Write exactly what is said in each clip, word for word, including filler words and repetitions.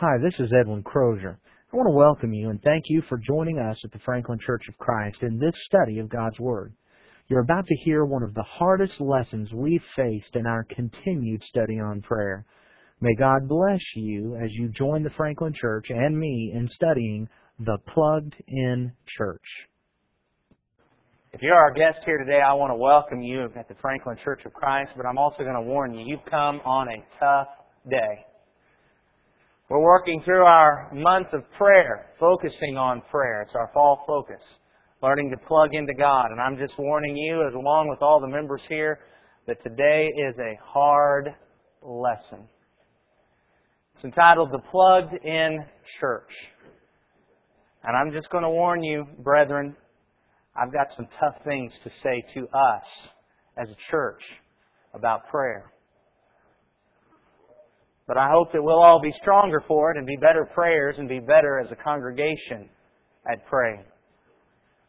Hi, this is Edwin Crozier. I want to welcome you and thank you for joining us at the Franklin Church of Christ in this study of God's Word. You're about to hear one of the hardest lessons we've faced in our continued study on prayer. May God bless you as you join the Franklin Church and me in studying the Plugged In Church. If you're our guest here today, I want to welcome you at the Franklin Church of Christ, but I'm also going to warn you, you've come on a tough day. We're working through our month of prayer, focusing on prayer. It's our fall focus, learning to plug into God. And I'm just warning you, as along with all the members here, that today is a hard lesson. It's entitled The Plugged In Church. And I'm just going to warn you, brethren, I've got some tough things to say to us as a church about prayer. But I hope that we'll all be stronger for it and be better prayers and be better as a congregation at praying.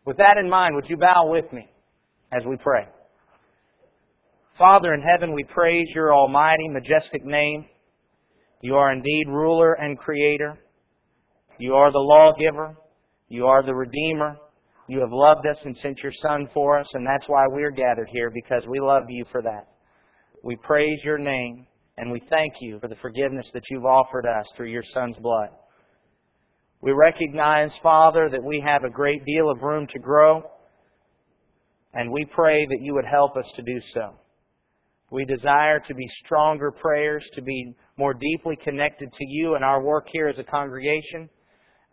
With that in mind, would you bow with me as we pray? Father in heaven, we praise your almighty, majestic name. You are indeed ruler and creator. You are the lawgiver. You are the redeemer. You have loved us and sent your Son for us, and that's why we're gathered here, because we love you for that. We praise your name. And we thank you for the forgiveness that you've offered us through your Son's blood. We recognize, Father, that we have a great deal of room to grow, and we pray that you would help us to do so. We desire to be stronger prayers, to be more deeply connected to you and our work here as a congregation,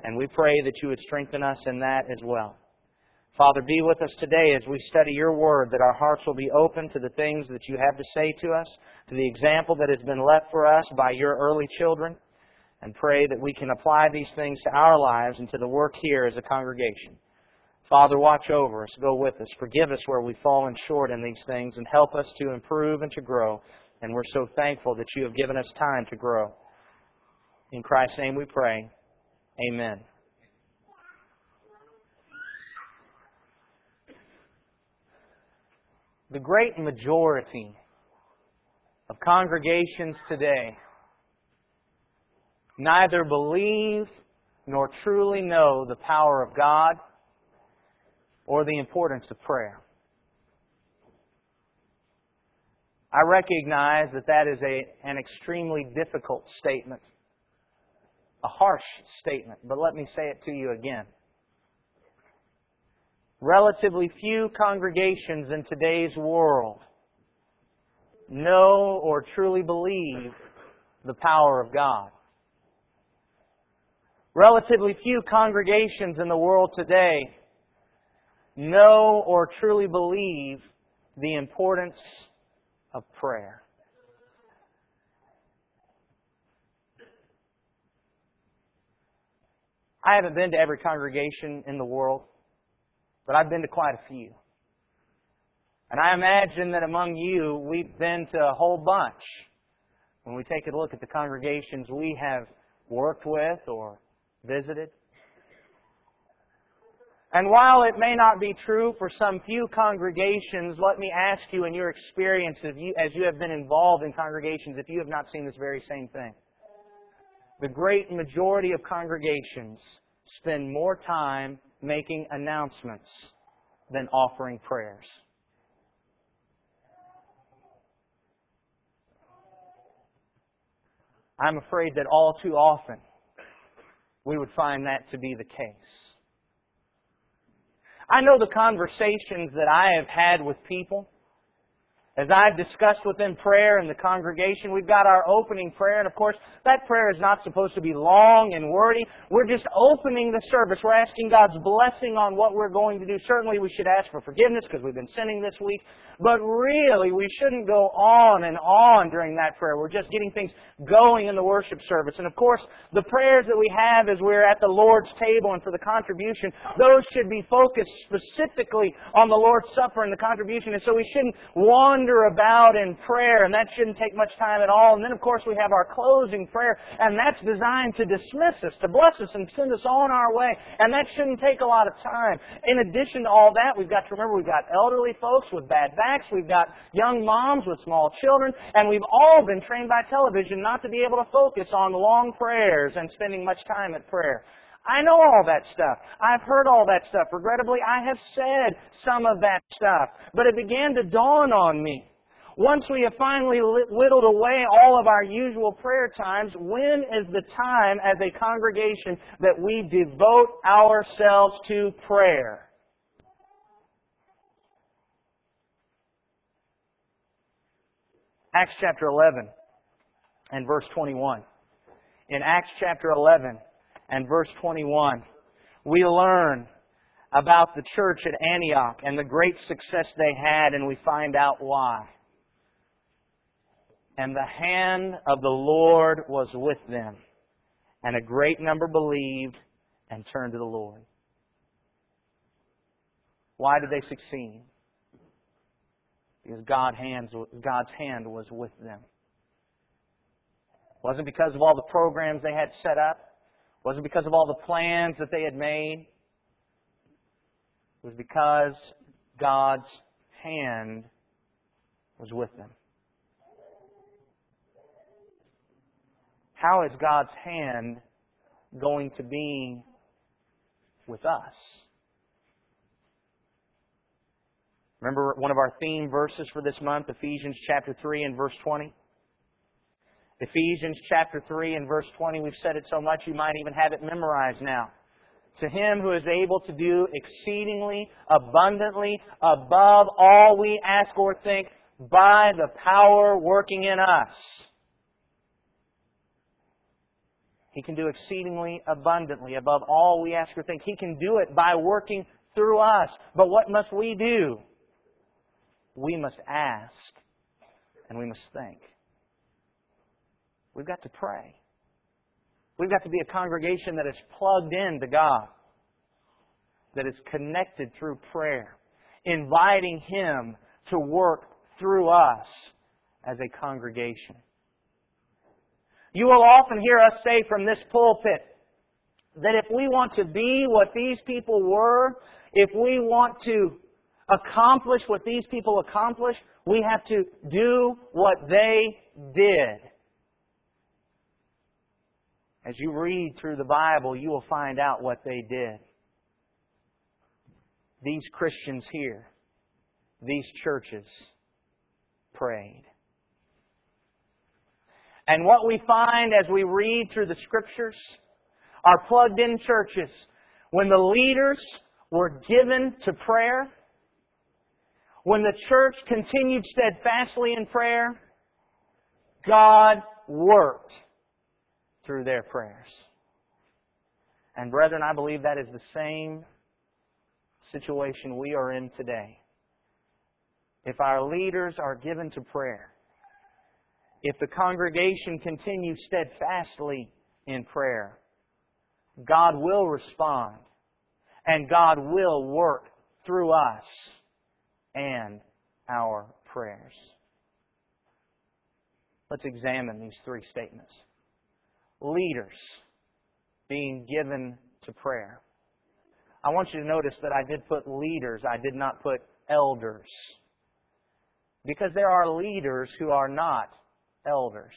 and we pray that you would strengthen us in that as well. Father, be with us today as we study your word, that our hearts will be open to the things that you have to say to us, to the example that has been left for us by your early children, and pray that we can apply these things to our lives and to the work here as a congregation. Father, watch over us, go with us, forgive us where we've fallen short in these things, and help us to improve and to grow. And we're so thankful that you have given us time to grow. In Christ's name we pray. Amen. The great majority of congregations today neither believe nor truly know the power of God or the importance of prayer. I recognize that that is a, an extremely difficult statement, a harsh statement, but let me say it to you again. Relatively few congregations in today's world know or truly believe the power of God. Relatively few congregations in the world today know or truly believe the importance of prayer. I haven't been to every congregation in the world, but I've been to quite a few. And I imagine that among you, we've been to a whole bunch. When we take a look at the congregations we have worked with or visited. And while it may not be true for some few congregations, let me ask you in your experience, if you, as you have been involved in congregations, if you have not seen this very same thing. The great majority of congregations spend more time making announcements than offering prayers. I'm afraid that all too often we would find that to be the case. I know the conversations that I have had with people, as I've discussed with them prayer in the congregation, we've got our opening prayer. And of course, that prayer is not supposed to be long and wordy. We're just opening the service. We're asking God's blessing on what we're going to do. Certainly we should ask for forgiveness because we've been sinning this week. But really, we shouldn't go on and on during that prayer. We're just getting things going in the worship service. And of course, the prayers that we have as we're at the Lord's table and for the contribution, those should be focused specifically on the Lord's Supper and the contribution. And so we shouldn't wander wander about in prayer, and that shouldn't take much time at all. And then, of course, we have our closing prayer, and that's designed to dismiss us, to bless us, and send us on our way. And that shouldn't take a lot of time. In addition to all that, we've got to remember we've got elderly folks with bad backs, we've got young moms with small children, and we've all been trained by television not to be able to focus on long prayers and spending much time at prayer. I know all that stuff. I've heard all that stuff. Regrettably, I have said some of that stuff. But it began to dawn on me. Once we have finally whittled away all of our usual prayer times, when is the time as a congregation that we devote ourselves to prayer? Acts chapter eleven and verse twenty-one. In Acts chapter eleven and verse twenty-one, we learn about the church at Antioch and the great success they had, and we find out why. And the hand of the Lord was with them, and a great number believed and turned to the Lord. Why did they succeed? Because God's hand was with them. It wasn't because of all the programs they had set up. It wasn't because of all the plans that they had made. It was because God's hand was with them. How is God's hand going to be with us? Remember one of our theme verses for this month, Ephesians chapter three and verse twenty? Ephesians chapter three and verse twenty, we've said it so much you might even have it memorized now. To Him who is able to do exceedingly, abundantly, above all we ask or think, by the power working in us. He can do exceedingly, abundantly, above all we ask or think. He can do it by working through us. But what must we do? We must ask and we must think. We've got to pray. We've got to be a congregation that is plugged in to God, that is connected through prayer, inviting Him to work through us as a congregation. You will often hear us say from this pulpit that if we want to be what these people were, if we want to accomplish what these people accomplished, we have to do what they did. As you read through the Bible, you will find out what they did. These Christians here, these churches, prayed. And what we find as we read through the Scriptures are plugged-in churches. When the leaders were given to prayer, when the church continued steadfastly in prayer, God worked through their prayers. And brethren, I believe that is the same situation we are in today. If our leaders are given to prayer, if the congregation continues steadfastly in prayer, God will respond and God will work through us and our prayers. Let's examine these three statements. Leaders being given to prayer. I want you to notice that I did put leaders. I did not put elders. Because there are leaders who are not elders.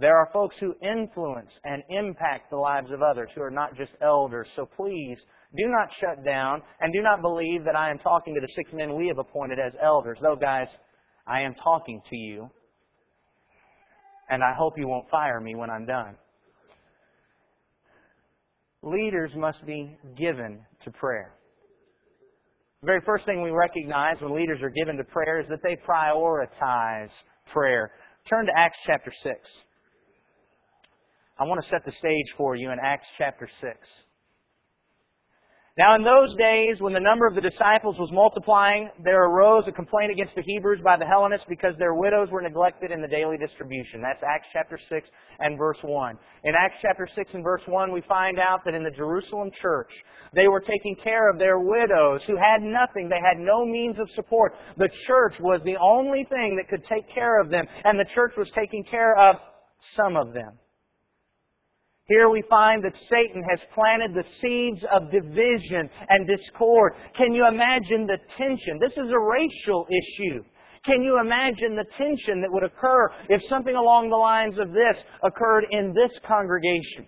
There are folks who influence and impact the lives of others who are not just elders. So please, do not shut down and do not believe that I am talking to the six men we have appointed as elders. Though, guys, I am talking to you. And I hope you won't fire me when I'm done. Leaders must be given to prayer. The very first thing we recognize when leaders are given to prayer is that they prioritize prayer. Turn to Acts chapter six. I want to set the stage for you in Acts chapter six. Now in those days, when the number of the disciples was multiplying, there arose a complaint against the Hebrews by the Hellenists because their widows were neglected in the daily distribution. That's Acts chapter six and verse one. In Acts chapter six and verse one, we find out that in the Jerusalem church, they were taking care of their widows who had nothing. They had no means of support. The church was the only thing that could take care of them, and the church was taking care of some of them. Here we find that Satan has planted the seeds of division and discord. Can you imagine the tension? This is a racial issue. Can you imagine the tension that would occur if something along the lines of this occurred in this congregation?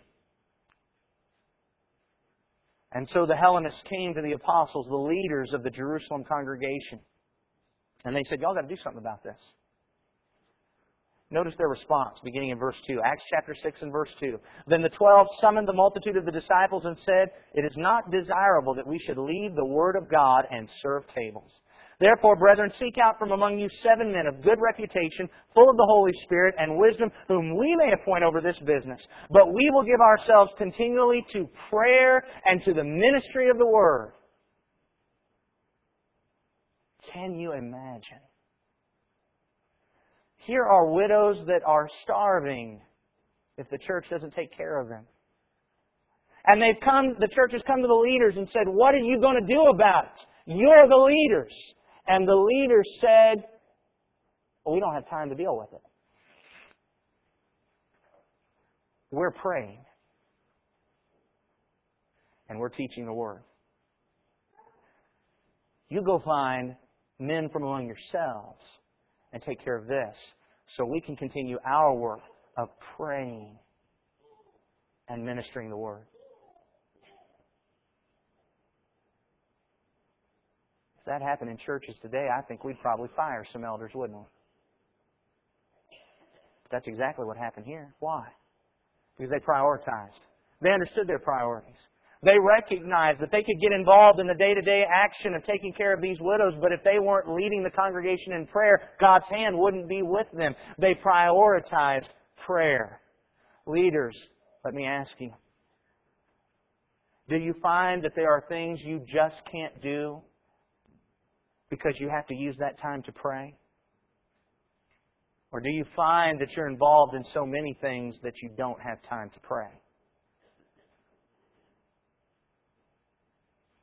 And so the Hellenists came to the apostles, the leaders of the Jerusalem congregation. And they said, y'all got to do something about this. Notice their response beginning in verse two. Acts chapter six and verse two. Then the twelve summoned the multitude of the disciples and said, it is not desirable that we should leave the word of God and serve tables. Therefore, brethren, seek out from among you seven men of good reputation, full of the Holy Spirit and wisdom, whom we may appoint over this business. But we will give ourselves continually to prayer and to the ministry of the word. Can you imagine? Here are widows that are starving if the church doesn't take care of them. And they've come, the church has come to the leaders and said, what are you going to do about it? You're the leaders. And the leaders said, well, we don't have time to deal with it. We're praying. And we're teaching the Word. You go find men from among yourselves and take care of this, so we can continue our work of praying and ministering the Word. If that happened in churches today, I think we'd probably fire some elders, wouldn't we? That's exactly what happened here. Why? Because they prioritized. They understood their priorities. They recognized that they could get involved in the day-to-day action of taking care of these widows, but if they weren't leading the congregation in prayer, God's hand wouldn't be with them. They prioritized prayer. Leaders, let me ask you, do you find that there are things you just can't do because you have to use that time to pray? Or do you find that you're involved in so many things that you don't have time to pray?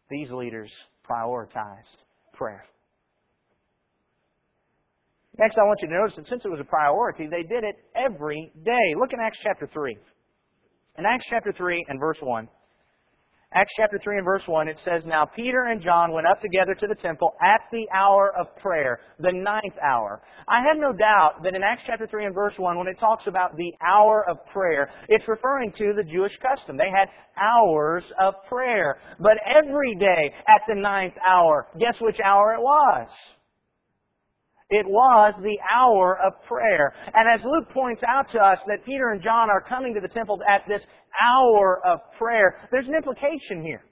These leaders prioritized prayer. Next, I want you to notice that since it was a priority, they did it every day. Look in Acts chapter three. In Acts chapter three and verse one. Acts chapter three and verse one, it says, now Peter and John went up together to the temple at the hour of prayer, the ninth hour. I have no doubt that in Acts chapter three and verse one, when it talks about the hour of prayer, it's referring to the Jewish custom. They had hours of prayer. But every day at the ninth hour, guess which hour it was? It was the hour of prayer. And as Luke points out to us that Peter and John are coming to the temple at this hour of prayer, there's an implication here.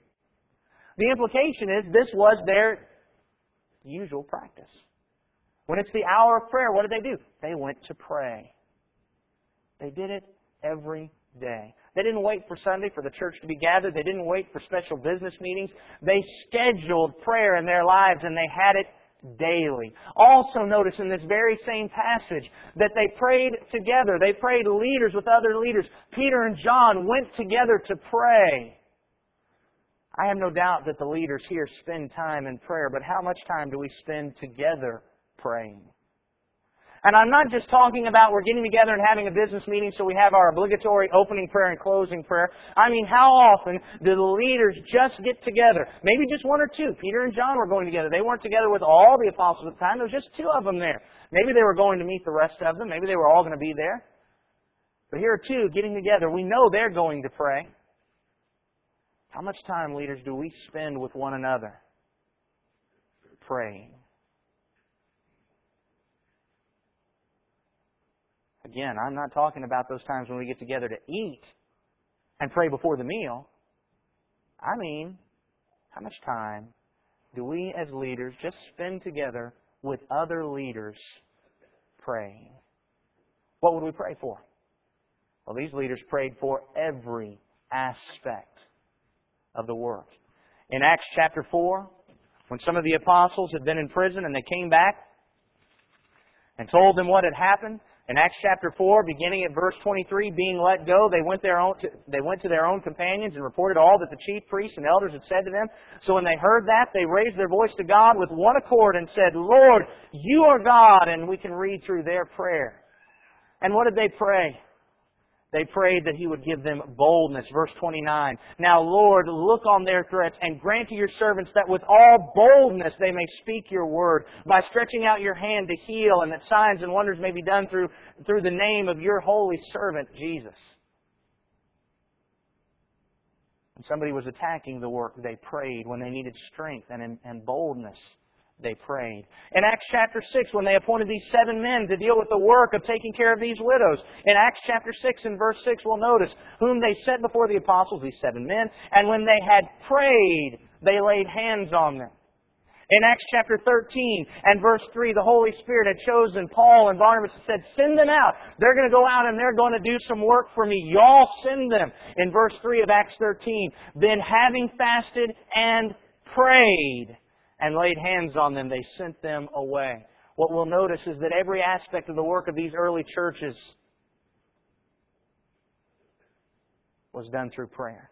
The implication is this was their usual practice. When it's the hour of prayer, what did they do? They went to pray. They did it every day. They didn't wait for Sunday for the church to be gathered. They didn't wait for special business meetings. They scheduled prayer in their lives, and they had it daily. Also notice in this very same passage that they prayed together. They prayed leaders with other leaders. Peter and John went together to pray. I have no doubt that the leaders here spend time in prayer, but how much time do we spend together praying? And I'm not just talking about we're getting together and having a business meeting so we have our obligatory opening prayer and closing prayer. I mean, how often do the leaders just get together? Maybe just one or two. Peter and John were going together. They weren't together with all the apostles at the time. There was just two of them there. Maybe they were going to meet the rest of them. Maybe they were all going to be there. But here are two getting together. We know they're going to pray. How much time, leaders, do we spend with one another praying? Again, I'm not talking about those times when we get together to eat and pray before the meal. I mean, how much time do we as leaders just spend together with other leaders praying? What would we pray for? Well, these leaders prayed for every aspect of the work. in Acts chapter four, when some of the apostles had been in prison and they came back and told them what had happened. In Acts chapter four, beginning at verse twenty-three, being let go, they went, their own to, they went to their own companions and reported all that the chief priests and elders had said to them. So when they heard that, they raised their voice to God with one accord and said, Lord, you are God. And we can read through their prayer. And what did they pray? They prayed that He would give them boldness. Verse twenty-nine, now, Lord, look on their threats and grant to your servants that with all boldness they may speak your word by stretching out your hand to heal, and that signs and wonders may be done through, through the name of your holy servant, Jesus. When somebody was attacking the work, they prayed. When they needed strength and, and boldness, they prayed. In Acts chapter six, when they appointed these seven men to deal with the work of taking care of these widows, in Acts chapter six and verse six, we'll notice, whom they set before the apostles, these seven men, and when they had prayed, they laid hands on them. In Acts chapter thirteen and verse three, the Holy Spirit had chosen Paul and Barnabas and said, send them out. They're going to go out and they're going to do some work for me. Y'all send them. In verse three of Acts thirteen, then having fasted and prayed, and laid hands on them, they sent them away. What we'll notice is that every aspect of the work of these early churches was done through prayer.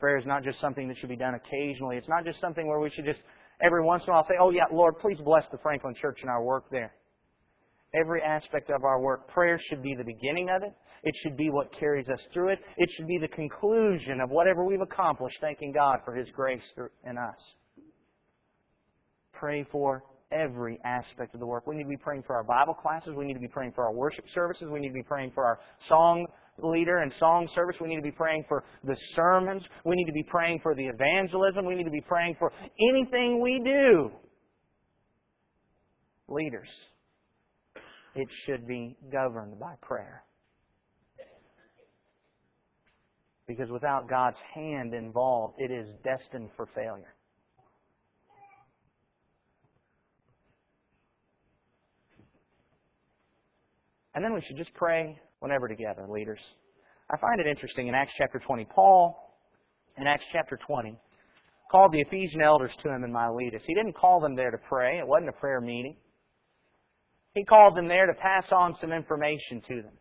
Prayer is not just something that should be done occasionally. It's not just something where we should just every once in a while say, oh yeah, Lord, please bless the Franklin Church and our work there. Every aspect of our work, prayer should be the beginning of it. It should be what carries us through it. It should be the conclusion of whatever we've accomplished, thanking God for His grace in us. Pray for every aspect of the work. We need to be praying for our Bible classes. We need to be praying for our worship services. We need to be praying for our song leader and song service. We need to be praying for the sermons. We need to be praying for the evangelism. We need to be praying for anything we do. Leaders. It should be governed by prayer. Because without God's hand involved, it is destined for failure. And then we should just pray whenever together, leaders. I find it interesting in Acts chapter twenty. Paul, in Acts chapter twenty, called the Ephesian elders to him in Miletus. He didn't call them there to pray. It wasn't a prayer meeting. He called them there to pass on some information to them.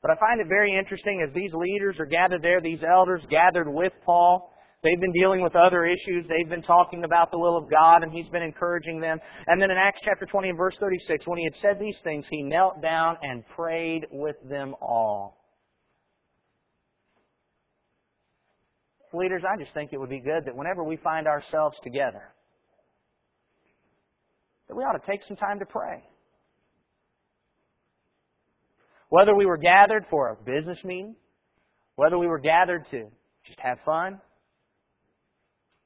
But I find it very interesting as these leaders are gathered there, these elders gathered with Paul. They've been dealing with other issues. They've been talking about the will of God, and he's been encouraging them. And then in Acts chapter twenty and verse thirty-six, when he had said these things, he knelt down and prayed with them all. Leaders, I just think it would be good that whenever we find ourselves together, that we ought to take some time to pray. Whether we were gathered for a business meeting, whether we were gathered to just have fun,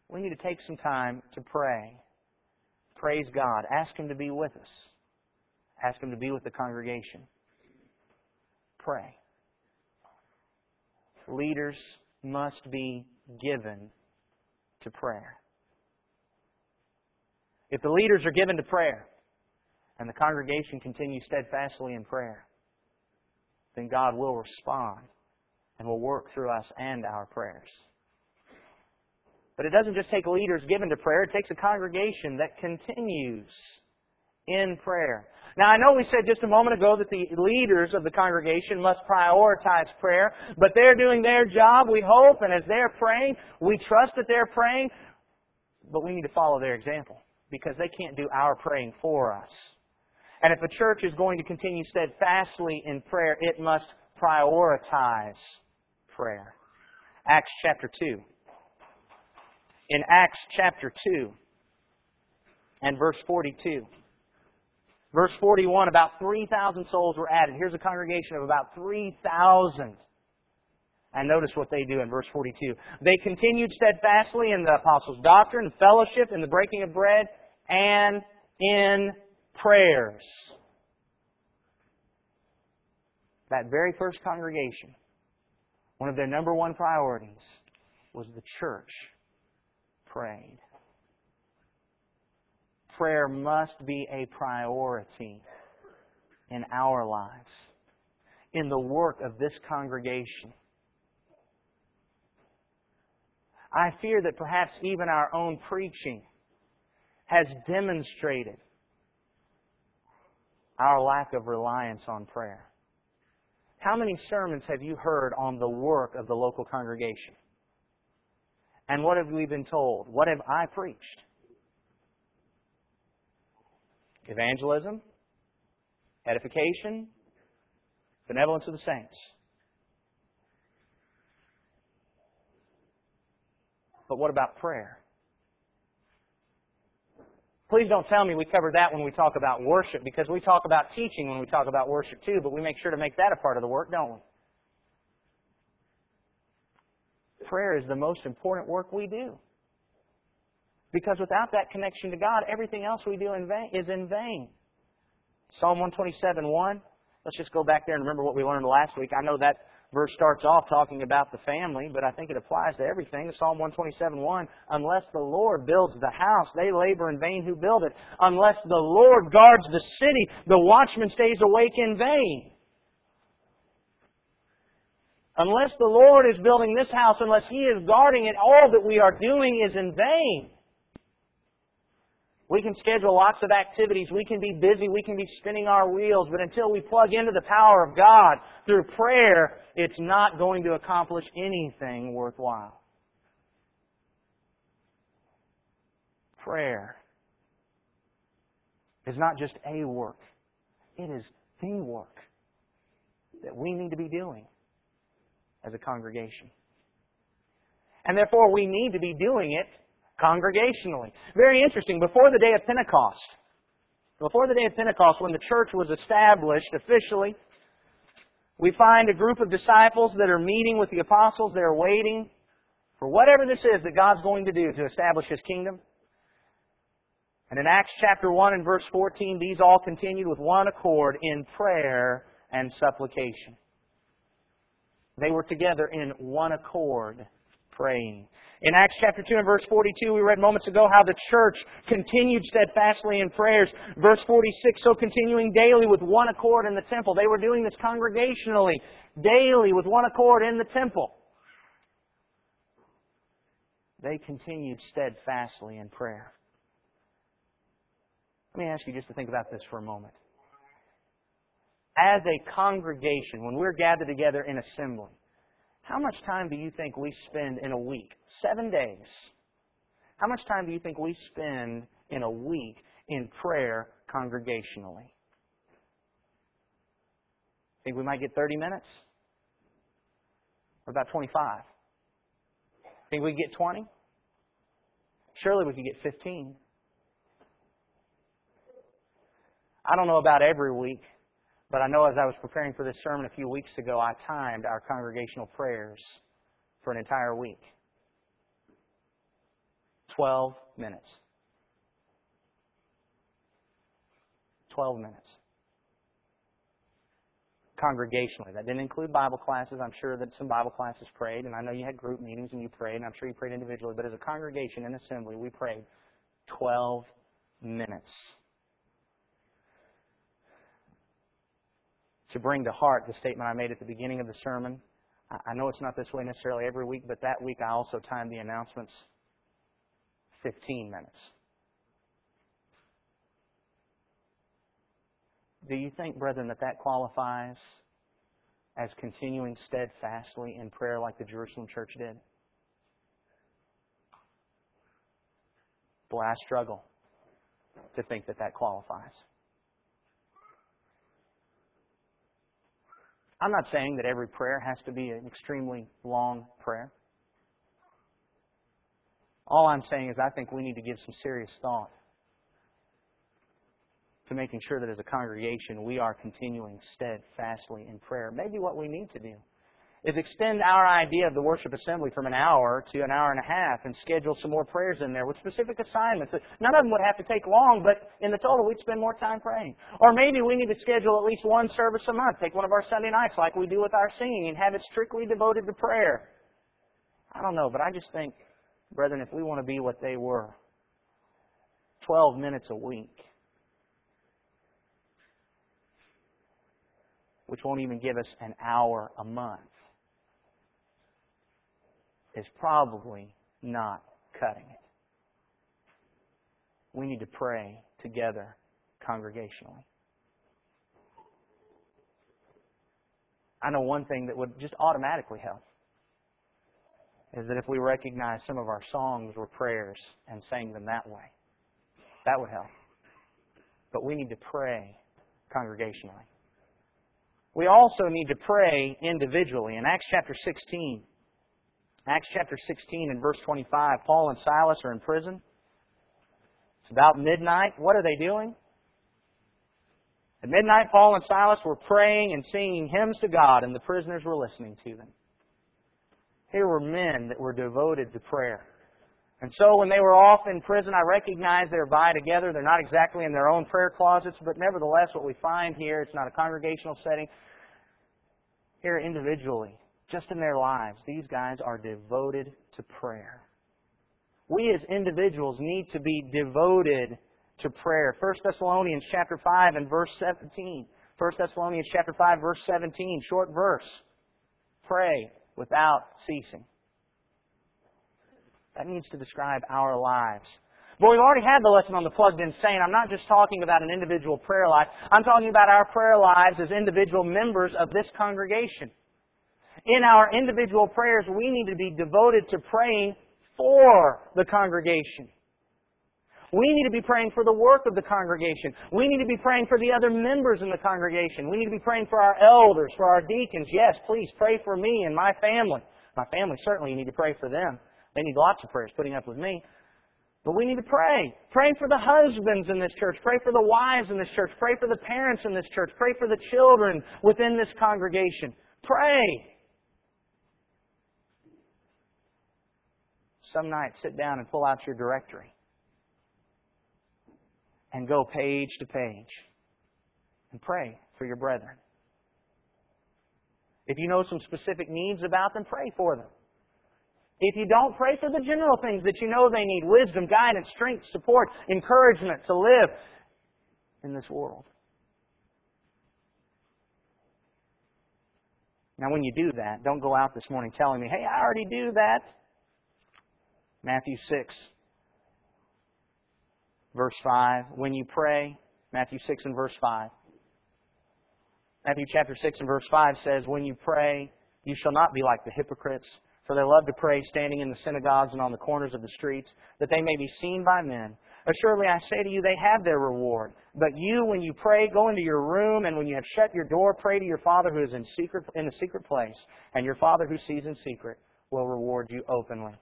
we need to take some time to pray. Praise God. Ask Him to be with us. Ask Him to be with the congregation. Pray. Leaders must be given to prayer. If the leaders are given to prayer and the congregation continues steadfastly in prayer, then God will respond and will work through us and our prayers. But it doesn't just take leaders given to prayer. It takes a congregation that continues in prayer. Now, I know we said just a moment ago that the leaders of the congregation must prioritize prayer, but they're doing their job, we hope, and as they're praying, we trust that they're praying, but we need to follow their example. Because they can't do our praying for us. And if a church is going to continue steadfastly in prayer, it must prioritize prayer. Acts chapter two. In Acts chapter two and verse forty-two. Verse forty-one, about three thousand souls were added. Here's a congregation of about three thousand. And notice what they do in verse forty-two. They continued steadfastly in the apostles' doctrine, fellowship, in the breaking of bread, and in prayers. That very first congregation, one of their number one priorities was the church prayed. Prayer must be a priority in our lives, in the work of this congregation. I fear that perhaps even our own preaching has demonstrated our lack of reliance on prayer. How many sermons have you heard on the work of the local congregation? And what have we been told? What have I preached? Evangelism, edification, benevolence of the saints. But what about prayer? Please don't tell me we cover that when we talk about worship, because we talk about teaching when we talk about worship too, but we make sure to make that a part of the work, don't we? Prayer is the most important work we do. Because without that connection to God, everything else we do in vain, is in vain. Psalm one twenty-seven one. Let's just go back there and remember what we learned last week. I know that verse starts off talking about the family, but I think it applies to everything. Psalm one twenty-seven one, unless the Lord builds the house, they labor in vain who build it. Unless the Lord guards the city, the watchman stays awake in vain. Unless the Lord is building this house, unless He is guarding it, all that we are doing is in vain. We can schedule lots of activities. We can be busy. We can be spinning our wheels. But until we plug into the power of God through prayer, it's not going to accomplish anything worthwhile. Prayer is not just a work. It is the work that we need to be doing as a congregation. And therefore, we need to be doing it congregationally. Very interesting. Before the day of Pentecost, before the day of Pentecost, when the church was established officially, we find a group of disciples that are meeting with the apostles. They're waiting for whatever this is that God's going to do to establish His kingdom. And in Acts chapter one and verse fourteen, these all continued with one accord in prayer and supplication. They were together in one accord praying. In Acts chapter two and verse forty-two, we read moments ago how the church continued steadfastly in prayers. Verse forty-six, so continuing daily with one accord in the temple. They were doing this congregationally, daily with one accord in the temple. They continued steadfastly in prayer. Let me ask you just to think about this for a moment. As a congregation, when we're gathered together in assembly, how much time do you think we spend in a week? Seven days. How much time do you think we spend in a week in prayer congregationally? Think we might get thirty minutes? What about twenty-five? Think we get twenty? Surely we could get fifteen. I don't know about every week, but I know as I was preparing for this sermon a few weeks ago, I timed our congregational prayers for an entire week. Twelve minutes. Twelve minutes. Congregationally. That didn't include Bible classes. I'm sure that some Bible classes prayed, and I know you had group meetings and you prayed, and I'm sure you prayed individually, but as a congregation in assembly, we prayed twelve minutes. To bring to heart the statement I made at the beginning of the sermon. I know it's not this way necessarily every week, but that week I also timed the announcements fifteen minutes. Do you think, brethren, that that qualifies as continuing steadfastly in prayer like the Jerusalem church did? Boy, I struggle to think that that qualifies. I'm not saying that every prayer has to be an extremely long prayer. All I'm saying is I think we need to give some serious thought to making sure that as a congregation we are continuing steadfastly in prayer. Maybe what we need to do is extend our idea of the worship assembly from an hour to an hour and a half and schedule some more prayers in there with specific assignments. None of them would have to take long, but in the total, we'd spend more time praying. Or maybe we need to schedule at least one service a month. Take one of our Sunday nights like we do with our singing and have it strictly devoted to prayer. I don't know, but I just think, brethren, if we want to be what they were, twelve minutes a week, which won't even give us an hour a month, is probably not cutting it. We need to pray together congregationally. I know one thing that would just automatically help is that if we recognize some of our songs were prayers and sang them that way, that would help. But we need to pray congregationally. We also need to pray individually. In Acts chapter sixteen, Acts chapter sixteen and verse twenty-five, Paul and Silas are in prison. It's about midnight. What are they doing? At midnight, Paul and Silas were praying and singing hymns to God, and the prisoners were listening to them. Here were men that were devoted to prayer. And so when they were off in prison, I recognize they're by together. They're not exactly in their own prayer closets, but nevertheless, what we find here, it's not a congregational setting. Here individually, just in their lives, these guys are devoted to prayer. We as individuals need to be devoted to prayer. First Thessalonians chapter five and verse seventeen. First Thessalonians chapter five, verse seventeen, short verse. Pray without ceasing. That needs to describe our lives. But we've already had the lesson on the plugged-in saint. I'm not just talking about an individual prayer life. I'm talking about our prayer lives as individual members of this congregation. In our individual prayers, we need to be devoted to praying for the congregation. We need to be praying for the work of the congregation. We need to be praying for the other members in the congregation. We need to be praying for our elders, for our deacons. Yes, please pray for me and my family. My family certainly need to pray for them. They need lots of prayers, putting up with me. But we need to pray. Pray for the husbands in this church. Pray for the wives in this church. Pray for the parents in this church. Pray for the children within this congregation. Pray. Some night, sit down and pull out your directory and go page to page and pray for your brethren. If you know some specific needs about them, pray for them. If you don't, pray for the general things that you know they need. Wisdom, guidance, strength, support, encouragement to live in this world. Now when you do that, don't go out this morning telling me, hey, I already do that. Matthew six, verse five. When you pray, Matthew six and verse five. Matthew chapter six and verse five says, when you pray, you shall not be like the hypocrites, for they love to pray standing in the synagogues and on the corners of the streets, that they may be seen by men. Assuredly, I say to you, they have their reward. But you, when you pray, go into your room, and when you have shut your door, pray to your Father who is in secret, in a secret place, and your Father who sees in secret will reward you openly.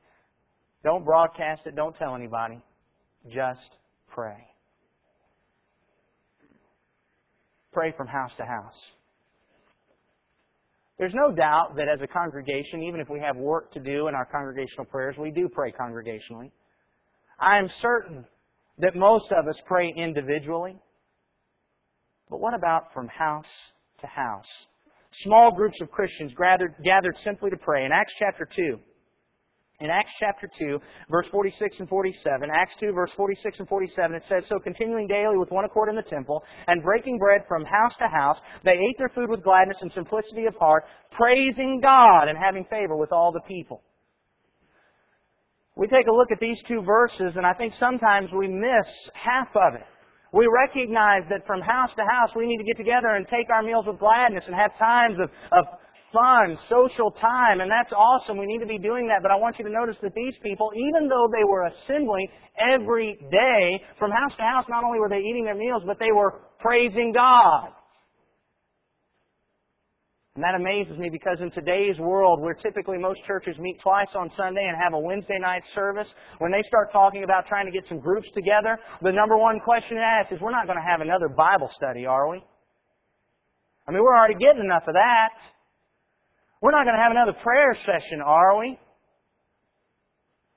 Don't broadcast it. Don't tell anybody. Just pray. Pray from house to house. There's no doubt that as a congregation, even if we have work to do in our congregational prayers, we do pray congregationally. I am certain that most of us pray individually. But what about from house to house? Small groups of Christians gathered, gathered simply to pray. In Acts chapter two, in Acts chapter two, verse forty-six and forty-seven, Acts two, verse forty-six and forty-seven, it says, so continuing daily with one accord in the temple, and breaking bread from house to house, they ate their food with gladness and simplicity of heart, praising God and having favor with all the people. We take a look at these two verses, and I think sometimes we miss half of it. We recognize that from house to house, we need to get together and take our meals with gladness and have times of, of fun, social time, and that's awesome. We need to be doing that, but I want you to notice that these people, even though they were assembling every day, from house to house, not only were they eating their meals, but they were praising God. And that amazes me because in today's world, where typically most churches meet twice on Sunday and have a Wednesday night service, when they start talking about trying to get some groups together, the number one question asked is, we're not going to have another Bible study, are we? I mean, we're already getting enough of that. We're not going to have another prayer session, are we?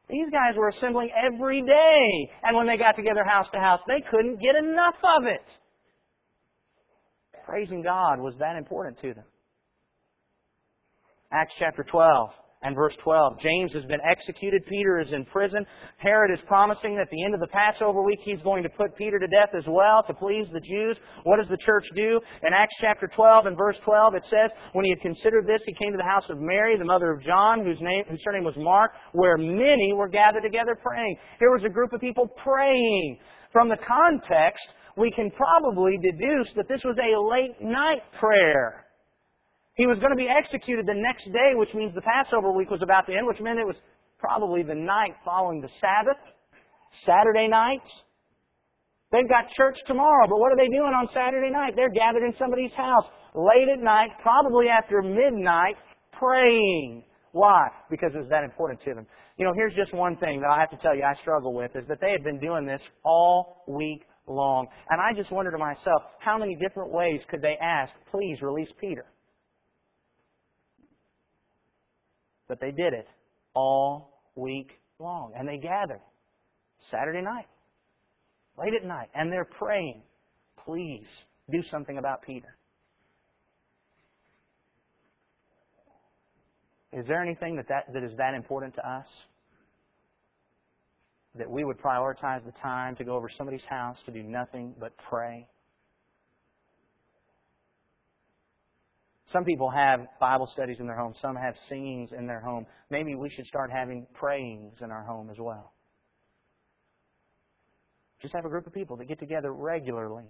These guys were assembling every day. And when they got together house to house, they couldn't get enough of it. Praising God was that important to them. Acts chapter twelve. and verse twelve. James has been executed. Peter is in prison. Herod is promising at the end of the Passover week he's going to put Peter to death as well to please the Jews. What does the church do? In Acts chapter twelve and verse twelve it says, when he had considered this, he came to the house of Mary, the mother of John, whose name, whose surname was Mark, where many were gathered together praying. Here was a group of people praying. From the context, we can probably deduce that this was a late-night prayer. He was going to be executed the next day, which means the Passover week was about to end, which meant it was probably the night following the Sabbath, Saturday night. They've got church tomorrow, but what are they doing on Saturday night? They're gathered in somebody's house late at night, probably after midnight, praying. Why? Because it was that important to them. You know, here's just one thing that I have to tell you I struggle with, is that they had been doing this all week long. And I just wonder to myself, how many different ways could they ask, please release Peter? But they did it all week long. And they gathered Saturday night, late at night, and they're praying, please do something about Peter. Is there anything that, that that is that important to us? That we would prioritize the time to go over somebody's house to do nothing but pray? Some people have Bible studies in their home. Some have singings in their home. Maybe we should start having prayings in our home as well. Just have a group of people that get together regularly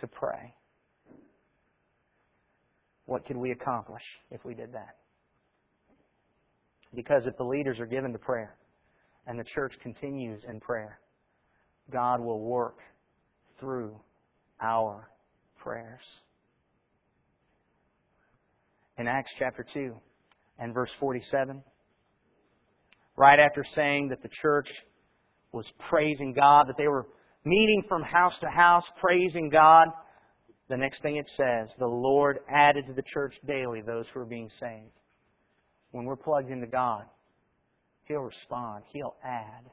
to pray. What could we accomplish if we did that? Because if the leaders are given to prayer and the church continues in prayer, God will work through our prayers. In Acts chapter two and verse forty-seven, right after saying that the church was praising God, that they were meeting from house to house, praising God, the next thing it says, the Lord added to the church daily those who are being saved. When we're plugged into God, He'll respond. He'll add.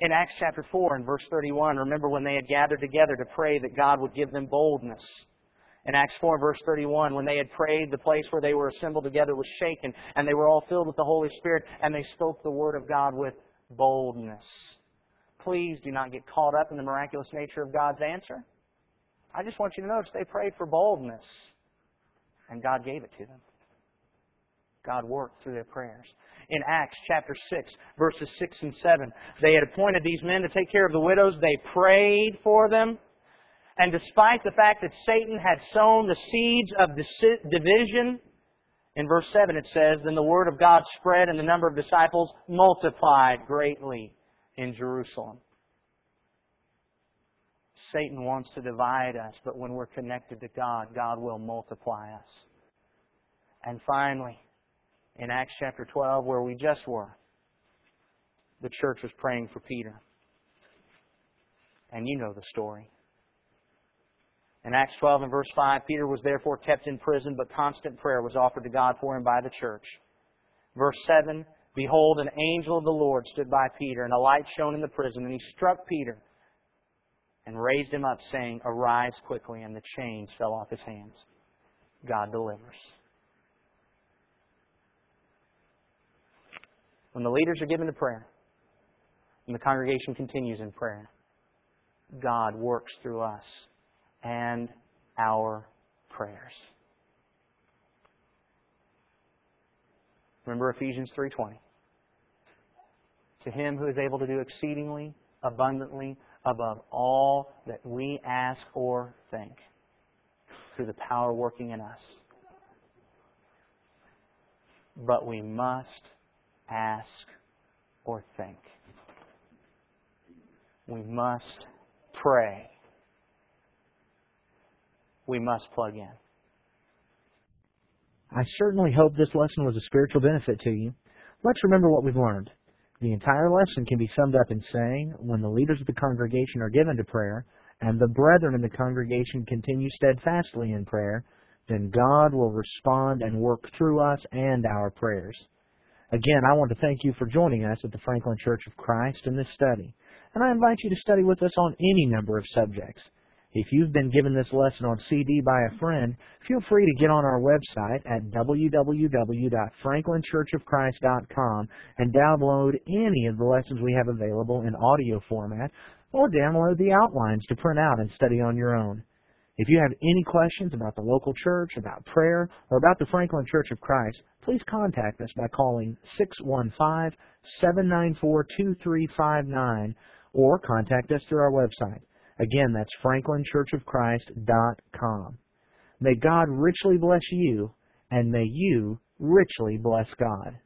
In Acts chapter four and verse thirty-one, remember when they had gathered together to pray that God would give them boldness. In Acts four, verse thirty-one, when they had prayed, the place where they were assembled together was shaken, and they were all filled with the Holy Spirit, and they spoke the Word of God with boldness. Please do not get caught up in the miraculous nature of God's answer. I just want you to notice they prayed for boldness, and God gave it to them. God worked through their prayers. In Acts chapter six, verses six and seven, they had appointed these men to take care of the widows. They prayed for them. And despite the fact that Satan had sown the seeds of division, in verse seven it says, then the word of God spread, and the number of disciples multiplied greatly in Jerusalem. Satan wants to divide us, but when we're connected to God, God will multiply us. And finally, in Acts chapter twelve, where we just were, the church was praying for Peter. And you know the story. In Acts twelve and verse five, Peter was therefore kept in prison, but constant prayer was offered to God for him by the church. Verse seven, behold, an angel of the Lord stood by Peter, and a light shone in the prison, and he struck Peter and raised him up, saying, arise quickly, and the chains fell off his hands. God delivers. When the leaders are given to prayer, and the congregation continues in prayer, God works through us and our prayers. Remember Ephesians three twenty. To Him who is able to do exceedingly, abundantly, above all that we ask or think, through the power working in us. But we must ask or think. We must pray. We must plug in. I certainly hope this lesson was a spiritual benefit to you. Let's remember what we've learned. The entire lesson can be summed up in saying, when the leaders of the congregation are given to prayer, and the brethren in the congregation continue steadfastly in prayer, then God will respond and work through us and our prayers. Again, I want to thank you for joining us at the Franklin Church of Christ in this study, and I invite you to study with us on any number of subjects. If you've been given this lesson on C D by a friend, feel free to get on our website at w w w dot franklin church of christ dot com and download any of the lessons we have available in audio format, or download the outlines to print out and study on your own. If you have any questions about the local church, about prayer, or about the Franklin Church of Christ, please contact us by calling six one five, seven nine four, two three five nine or contact us through our website. Again, that's franklin church of christ dot com. May God richly bless you, and may you richly bless God.